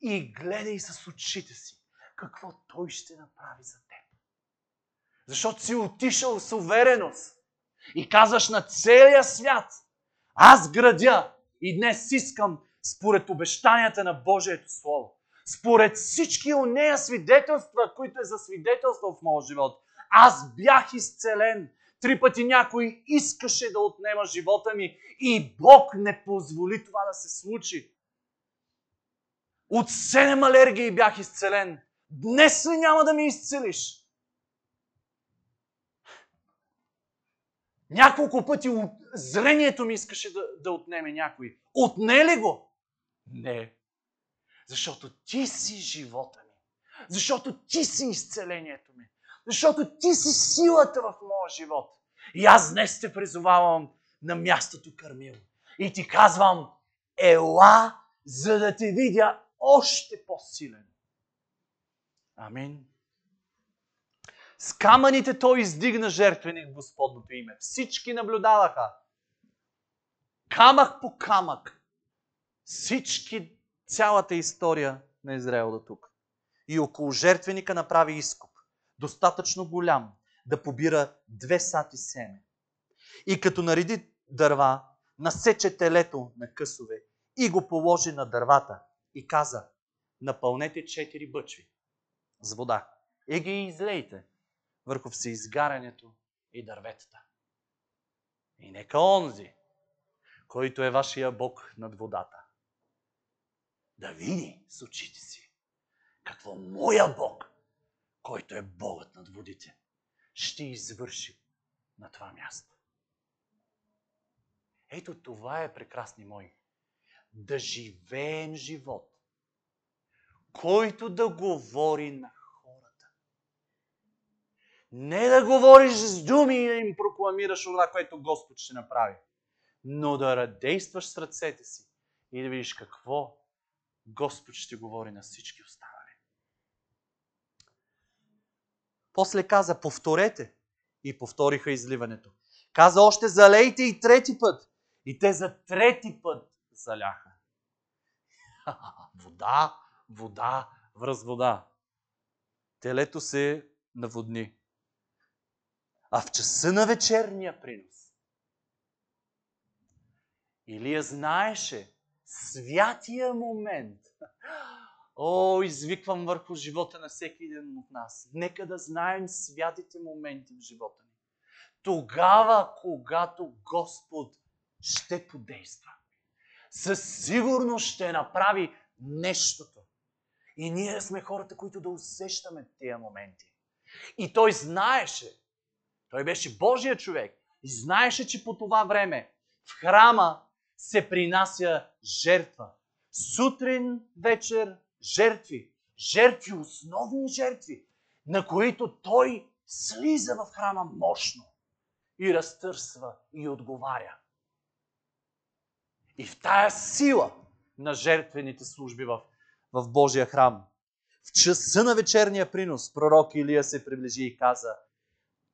и гледай с очите си какво Той ще направи за теб. Защото си отишъл с увереност. И казваш на целия свят: аз градя и днес искам според обещанията на Божието Слово. Според всички онея свидетелства, които е засвидетелствал в моя живот. Аз бях изцелен. Три пъти някой искаше да отнема живота ми и Бог не позволи това да се случи. От седем алергии бях изцелен. Днес ли няма да ми изцелиш? Няколко пъти зрението ми искаше да, да отнеме някой. Отне ли го? Не. Защото Ти си живота ми. Защото Ти си изцелението ми. Защото Ти си силата в моя живот. И аз днес Те призовавам на мястото Кърмил. И Ти казвам: ела, за да Те видя още по-силен. Амин. С камъните Той издигна жертвеник в Господното име. Всички наблюдаваха. Камък по камък. Всички, цялата история на Израел до тук. И около жертвеника направи изкоп, достатъчно голям, да побира две сати семе. И като нареди дърва, насече телето на късове и го положи на дървата. И каза: напълнете четири бъчви с вода и ги излейте върху всеизгарянето и дърветата. И нека онзи, който е вашия Бог над водата, да види с очите си какво моя Бог, който е Богът над водите, ще извърши на това място. Ето това е, прекрасни мои, да живеем живот, който да говори на не да говориш с думи и да им прокламираш това, което Господ ще направи, но да действаш с ръцете си и да видиш какво Господ ще говори на всички останали. После каза: повторете. И повториха изливането. Каза още: залейте и трети път. И те за трети път заляха. Вода, вода, връз вода. Телето се наводни. А в часа на вечерния принос Илия знаеше святия момент. О, извиквам върху живота на всеки един от нас. Нека да знаем святите моменти в живота ни. тогава, когато Господ ще подейства. Със сигурност ще направи нещото. И ние сме хората, които да усещаме тия моменти. И той знаеше, той беше Божия човек и знаеше, че по това време в храма се принася жертва. Сутрин, вечер, жертви. Жертви, основни жертви, на които той слиза в храма мощно и разтърсва и отговаря. И в тая сила на жертвените служби в, в Божия храм, в часа на вечерния принос, пророк Илия се приближи и каза: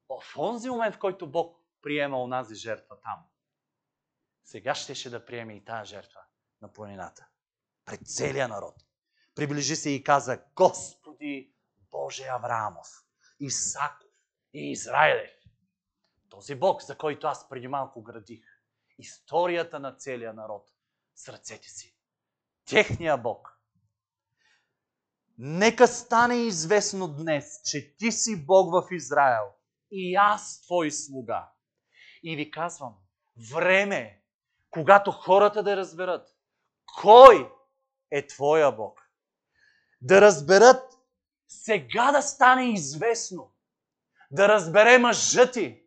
в онзи момент, в който Бог приема онази жертва там, сега щеше да приеме и тая жертва на планината, пред целия народ. Приближи се и каза: Господи Боже Авраамов, Исаков и Израилев, този Бог, за който аз преди малко градих историята на целия народ с ръцете си, техния Бог, нека стане известно днес, че ти си Бог в Израил и аз твой слуга. И ви казвам, време е, когато хората да разберат кой е твоя Бог. Да разберат, сега да стане известно. Да разбере мъжът ти,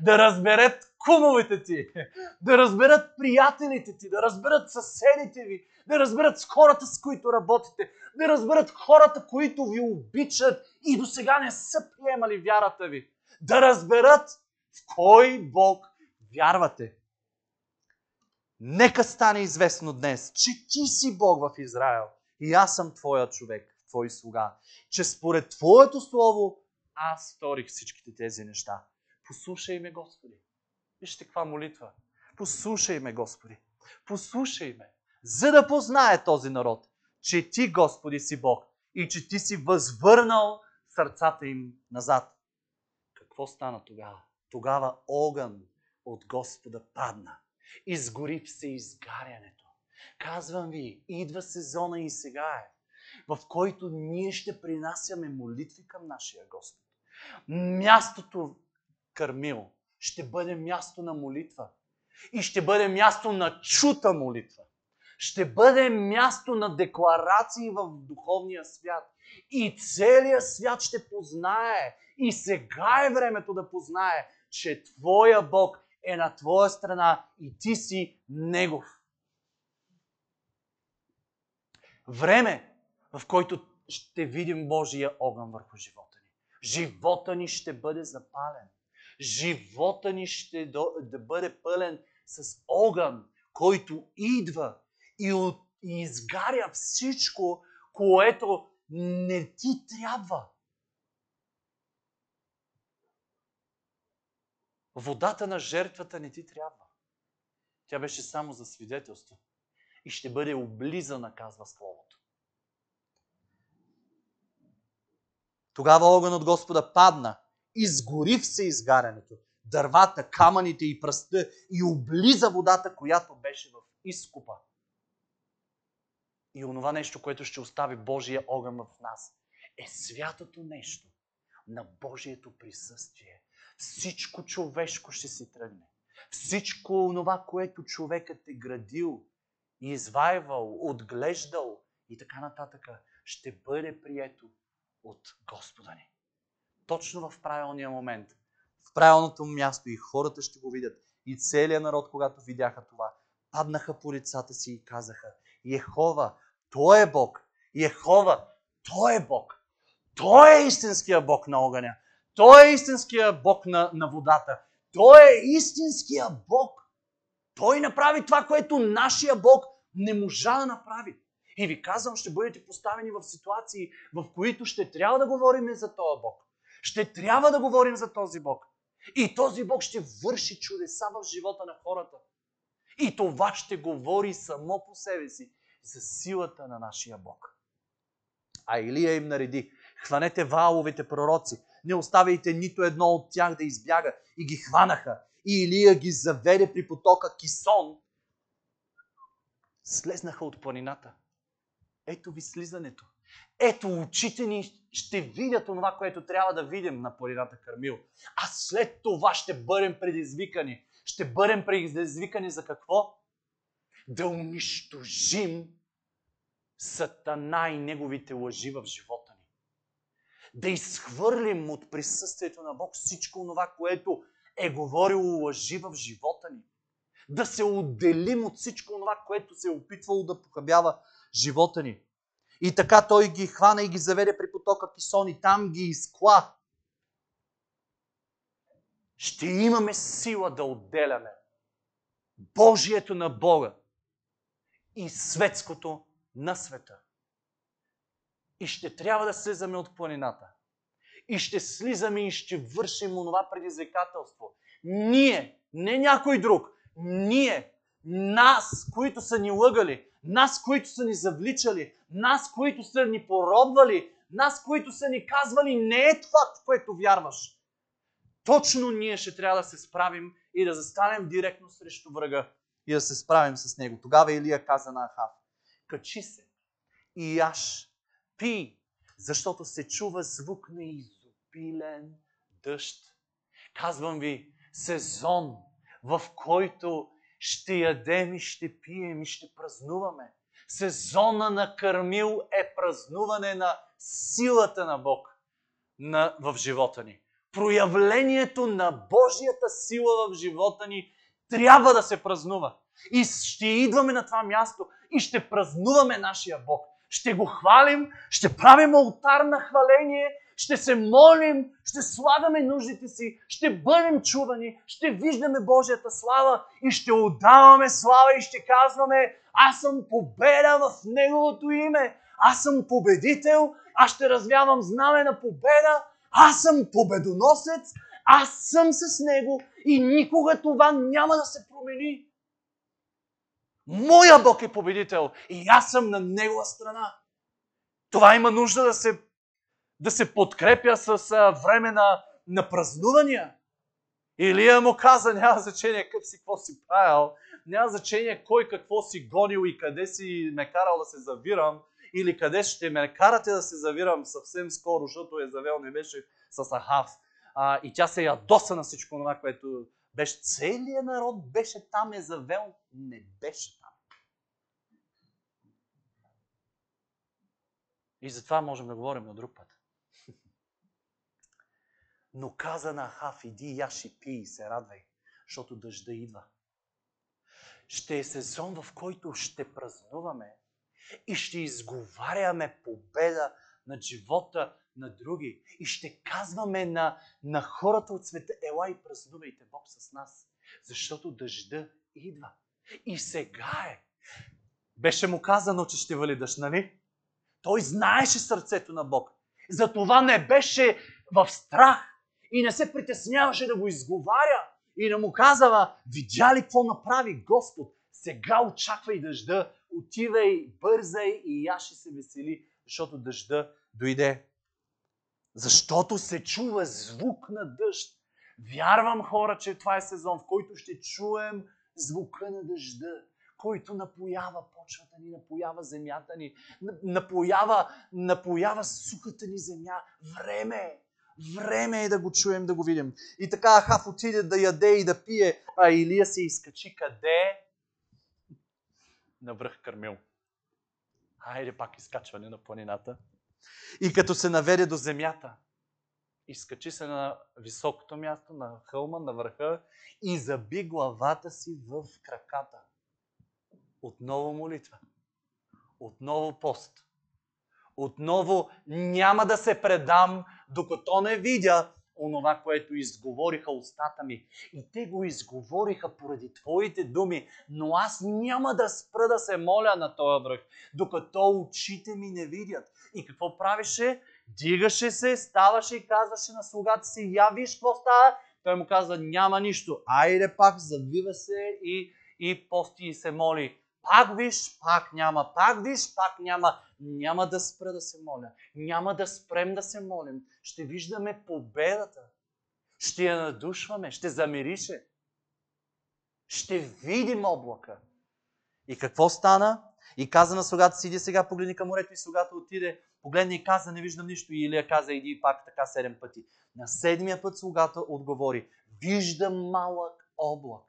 да разберат кумовете ти, да разберат приятелите ти, да разберат съседите ви, да разберат с хората, с които работите, да разберат хората, които ви обичат и до сега не са приемали вярата ви. Да разберат в кой Бог вярвате. Нека стане известно днес, че ти си Бог в Израил и аз съм твоя човек, твой слуга, че според твоето слово аз сторих всичките тези неща. Послушай ме, Господи. Вижте каква молитва. Послушай ме, Господи. Послушай ме, за да познае този народ, че ти, Господи, си Бог и че ти си възвърнал сърцата им назад. Какво стана тогава? Тогава огън от Господа падна. Изгори се изгарянето. Казвам ви, идва сезона и сега е, в който ние ще принасяме молитви към нашия Господ. Мястото Кърмил ще бъде място на молитва. И ще бъде място на чута молитва. Ще бъде място на декларации в духовния свят. И целият свят ще познае. И сега е времето да познае, че твоя Бог е на твоя страна и ти си Негов. Време, в който ще видим Божия огън върху живота ни. Живота ни ще бъде запален. Живота ни ще да бъде пълен с огън, който идва и, от, и изгаря всичко, което не ти трябва. Водата на жертвата не ти трябва. Тя беше само за свидетелство. И ще бъде облизана, казва Словото. Тогава огън от Господа падна. Изгори все изгарянето, дървата, камъните и пръста и облиза водата, която беше в изкупа. И онова нещо, което ще остави Божия огън в нас, е святото нещо на Божието присъствие. Всичко човешко ще си тръгне. Всичко онова, което човекът е градил, извайвал, отглеждал и така нататък, ще бъде прието от Господа ни. Точно в правилния момент, в правилното място, и хората ще го видят. И целият народ, когато видяха това, паднаха по лицата си и казаха: Йехова, Той е Бог! Йехова, Той е Бог! Той е истинския Бог на огъня! Той е истинския Бог на, на водата! Той е истинския Бог! Той направи това, което нашия Бог не можа да направи. И ви казвам, ще бъдете поставени в ситуации, в които ще трябва да говорим за този Бог. Ще трябва да говорим за този Бог. И този Бог ще върши чудеса в живота на хората. И това ще говори само по себе си за силата на нашия Бог. А Илия им нареди: хванете Вааловите пророци, не оставяйте нито едно от тях да избяга. И ги хванаха. И Илия ги заведе при потока Кисон. Слезнаха от планината. Ето ви слизането. Ето очите ни ще видят онова, което трябва да видим на планината Кармил. А след това ще бъдем предизвикани. Ще бъдем предизвикани за какво? Да унищожим Сатана и неговите лъжи в живота ни. Да изхвърлим от присъствието на Бог всичко онова, което е говорило лъжи в живота ни. Да се отделим от всичко това, което се е опитвало да похабява живота ни. И така той ги хвана и ги заведе при потока Кисон и там ги изкла. Ще имаме сила да отделяме Божието на Бога и светското на света. И ще трябва да слизаме от планината. И ще слизаме и ще вършим онова предизвикателство. Ние, не някой друг, ние, нас, които са ни лъгали, нас, които са ни завличали, нас, които са ни поробвали, нас, които са ни казвали, не е това, в което вярваш. Точно ние ще трябва да се справим и да застанем директно срещу врага и да се справим с него. Тогава Илия каза на Ахав: качи се и яж, пи, защото се чува звук на изобилен дъжд. Казвам ви, сезон, в който ще ядем и ще пием и ще празнуваме. Сезона на Кармил е празнуване на силата на Бог на, в живота ни. Проявлението на Божията сила в живота ни трябва да се празнува. И ще идваме на това място и ще празнуваме нашия Бог. Ще го хвалим, ще правим олтар на хваление, ще се молим, ще слагаме нуждите си, ще бъдем чувани, ще виждаме Божията слава и ще отдаваме слава и ще казваме: аз съм победа в Неговото име, аз съм победител, аз ще развявам знаме на победа, аз съм победоносец, аз съм с Него и никога това няма да се промени. Моя Бог е победител и аз съм на Негова страна. Това има нужда да се да се подкрепя с а, време на, на празнувания. Илия му каза: няма значение къв си, какво си правил, няма значение кой какво си гонил и къде си ме карал да се завирам или къде ще ме карате да се завирам съвсем скоро, защото Езавел не беше с Ахав. А, и тя се ядоса на всичко това, което беше. Целият народ беше там, Езавел не беше там. И затова можем да говорим на друг път. Но каза на Ахав: иди, яш и пий, се радвай, защото дъжда идва. Ще е сезон, в който ще празнуваме и ще изговаряме победа над живота на други. И ще казваме на, на хората от света: ела и празнувайте Бог с нас, защото дъжда идва. И сега е. Беше му казано, че ще вали дъжд, нали? Той знаеше сърцето на Бог. Затова не беше в страх и не се притесняваше да го изговаря и да му казва: видя ли какво направи Господ? Сега очаквай дъжда, отивай, бързай и я ще се весели, защото дъжда дойде. Защото се чува звук на дъжд. Вярвам, хора, че това е сезон, в който ще чуем звука на дъжда, който напоява почвата ни, напоява земята ни, напоява, напоява сухата ни земя. Време е! Време е да го чуем, да го видим. И така Ахав отиде да яде и да пие, а Илия се изкачи къде? На връх Кармил. Хайде пак изкачване на планината. И като се наведе до земята, изкачи се на високото място, на хълма, на върха и заби главата си в краката. Отново молитва. Отново пост. Отново няма да се предам, докато не видя онова, което изговориха устата ми. И те го изговориха поради твоите думи, но аз няма да спра да се моля на този връх, докато очите ми не видят. И какво правеше? Дигаше се, ставаше и казваше на слугата си: я виж какво става. Той му каза: няма нищо. Айде пак, завива се и, и пости и се моли. Пак виж, пак няма, пак виж, пак няма. Няма да спра да се моля. Няма да спрем да се молим. Ще виждаме победата. Ще я надушваме, ще замирише. Ще видим облака. И какво стана? И каза на слугата си, иди сега, погледни към морето. И слугата отиде, погледни и каза, не виждам нищо. И Илия каза, иди пак така седем пъти. На седмия път слугата отговори, виждам малък облак.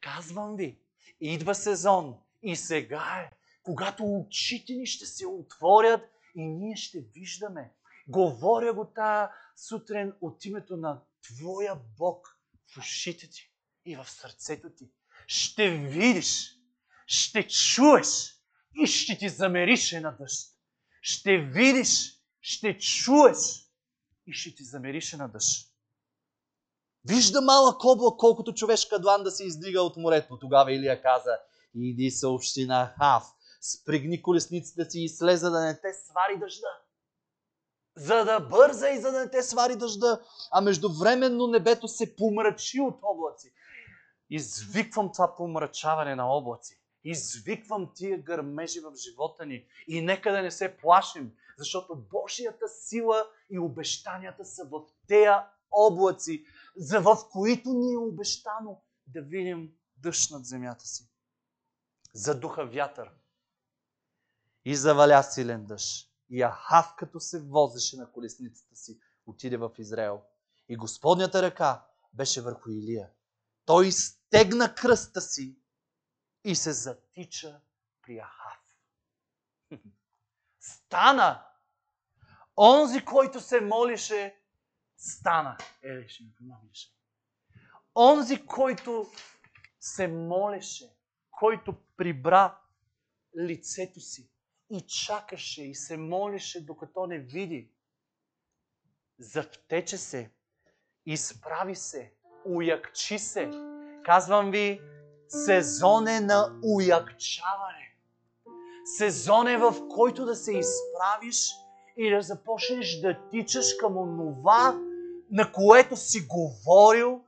Казвам ви, идва сезон и сега е, когато очите ни ще се отворят и ние ще виждаме. Говоря го тая сутрин от името на твоя Бог в ушите ти и в сърцето ти. Ще видиш, ще чуеш и ще ти замериш една дъжд. Ще видиш, ще чуеш и ще ти замериш една дъжд. Вижда малък облак, колкото човешка длан да се издига от морето. Тогава Илия каза, иди съобщи на Хав, спригни колесниците си и слеза да не те свари дъжда. За да бърза и за да не те свари дъжда, а междувременно небето се помрачи от облаци. Извиквам това помрачаване на облаци. Извиквам тия гърмежи в живота ни. И нека да не се плашим, защото Божията сила и обещанията са в тея облаци, за в които ни е обещано да видим дъжд над земята си. Задуха вятър и заваля силен дъжд. И Ахав, като се возеше на колесницата си, отиде в Израел. И Господнята ръка беше върху Илия. Той изтегна кръста си и се затича при Ахав. Стана! Онзи, който се молише, стана. Еле, ще ми помогнеш. Онзи, който се молеше, който прибра лицето си и чакаше и се молеше, докато не види, завтече се, изправи се, уякчи се. Казвам ви, сезон е на уякчаване. Сезон е, в който да се изправиш и да започнеш да тичаш към онова, на което си говорил,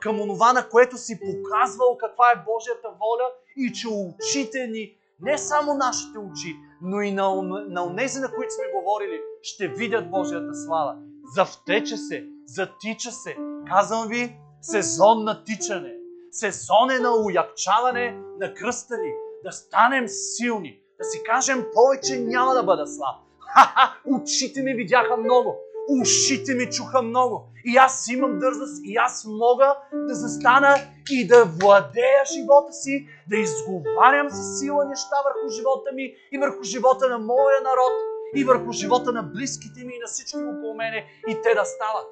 към онова, на което си показвал каква е Божията воля и че очите ни, не само нашите очи, но и на, на онези, на които сме говорили, ще видят Божията слава. Завтече се, затича се. Казвам ви, сезон на тичане. Сезон е на уякчаване на кръста ни. Да станем силни. Да си кажем, повече няма да бъда слаб. Ха-ха, очите ми видяха много. Ушите ми чуха много. И аз имам дързост, и аз мога да застана и да владея живота си, да изговарям с сила неща върху живота ми и върху живота на моя народ, и върху живота на близките ми и на всички около мене, и те да стават.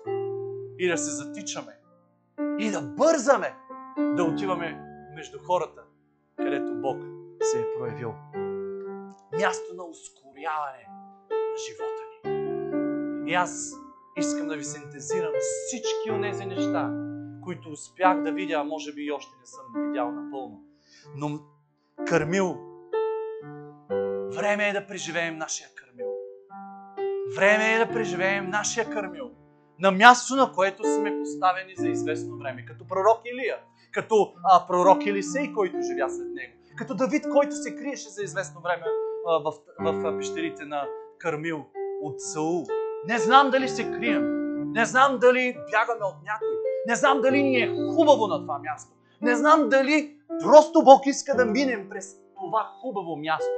И да се затичаме. И да бързаме да отиваме между хората, където Бог се е проявил. Място на ускоряване на живота ни. И аз искам да ви синтезирам всички онези неща, които успях да видя, а може би и още не съм видял напълно. Но кърмил, време е да преживеем нашия кърмил. Време е да преживеем нашия кърмил. На място, на което сме поставени за известно време. Като пророк Илия, като а, пророк Елисей, който живя след него. Като Давид, който се криеше за известно време а, в, в, в пещерите на Кърмил от Саул. Не знам дали се крием, не знам дали бягаме от някой, не знам дали ни е хубаво на това място, не знам дали просто Бог иска да минем през това хубаво място.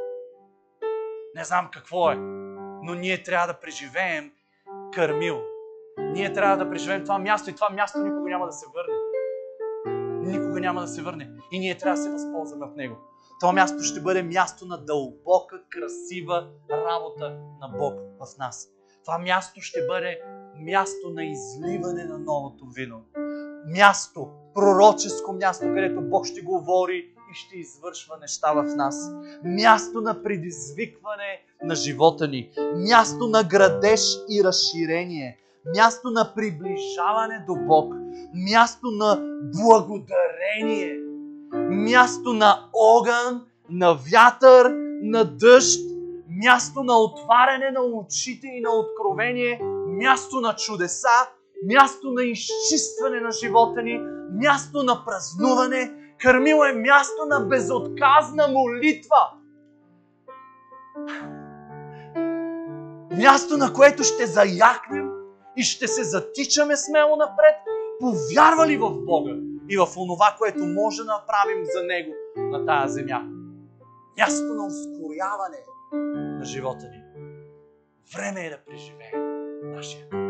Не знам какво е, но ние трябва да преживеем Кърмил. Ние трябва да преживеем това място и това място никога няма да се върне. Никога няма да се върне и ние трябва да се възползваме от него. Това място ще бъде място на дълбока, красива работа на Бог в нас. Това място ще бъде място на изливане на новото вино. Място, пророческо място, където Бог ще говори и ще извършва неща в нас. Място на предизвикване на живота ни. Място на градеж и разширение. Място на приближаване до Бог. Място на благодарение. Място на огън, на вятър, на дъжд. Място на отваряне на очите и на откровение, място на чудеса, място на изчистване на живота ни, място на празнуване. Кърмило е място на безотказна молитва. Място, на което ще заякнем и ще се затичаме смело напред, повярвали в Бога и в онова, което може да направим за Него на тая земя. място на ускоряване на живота ни. Време е да преживеем нашия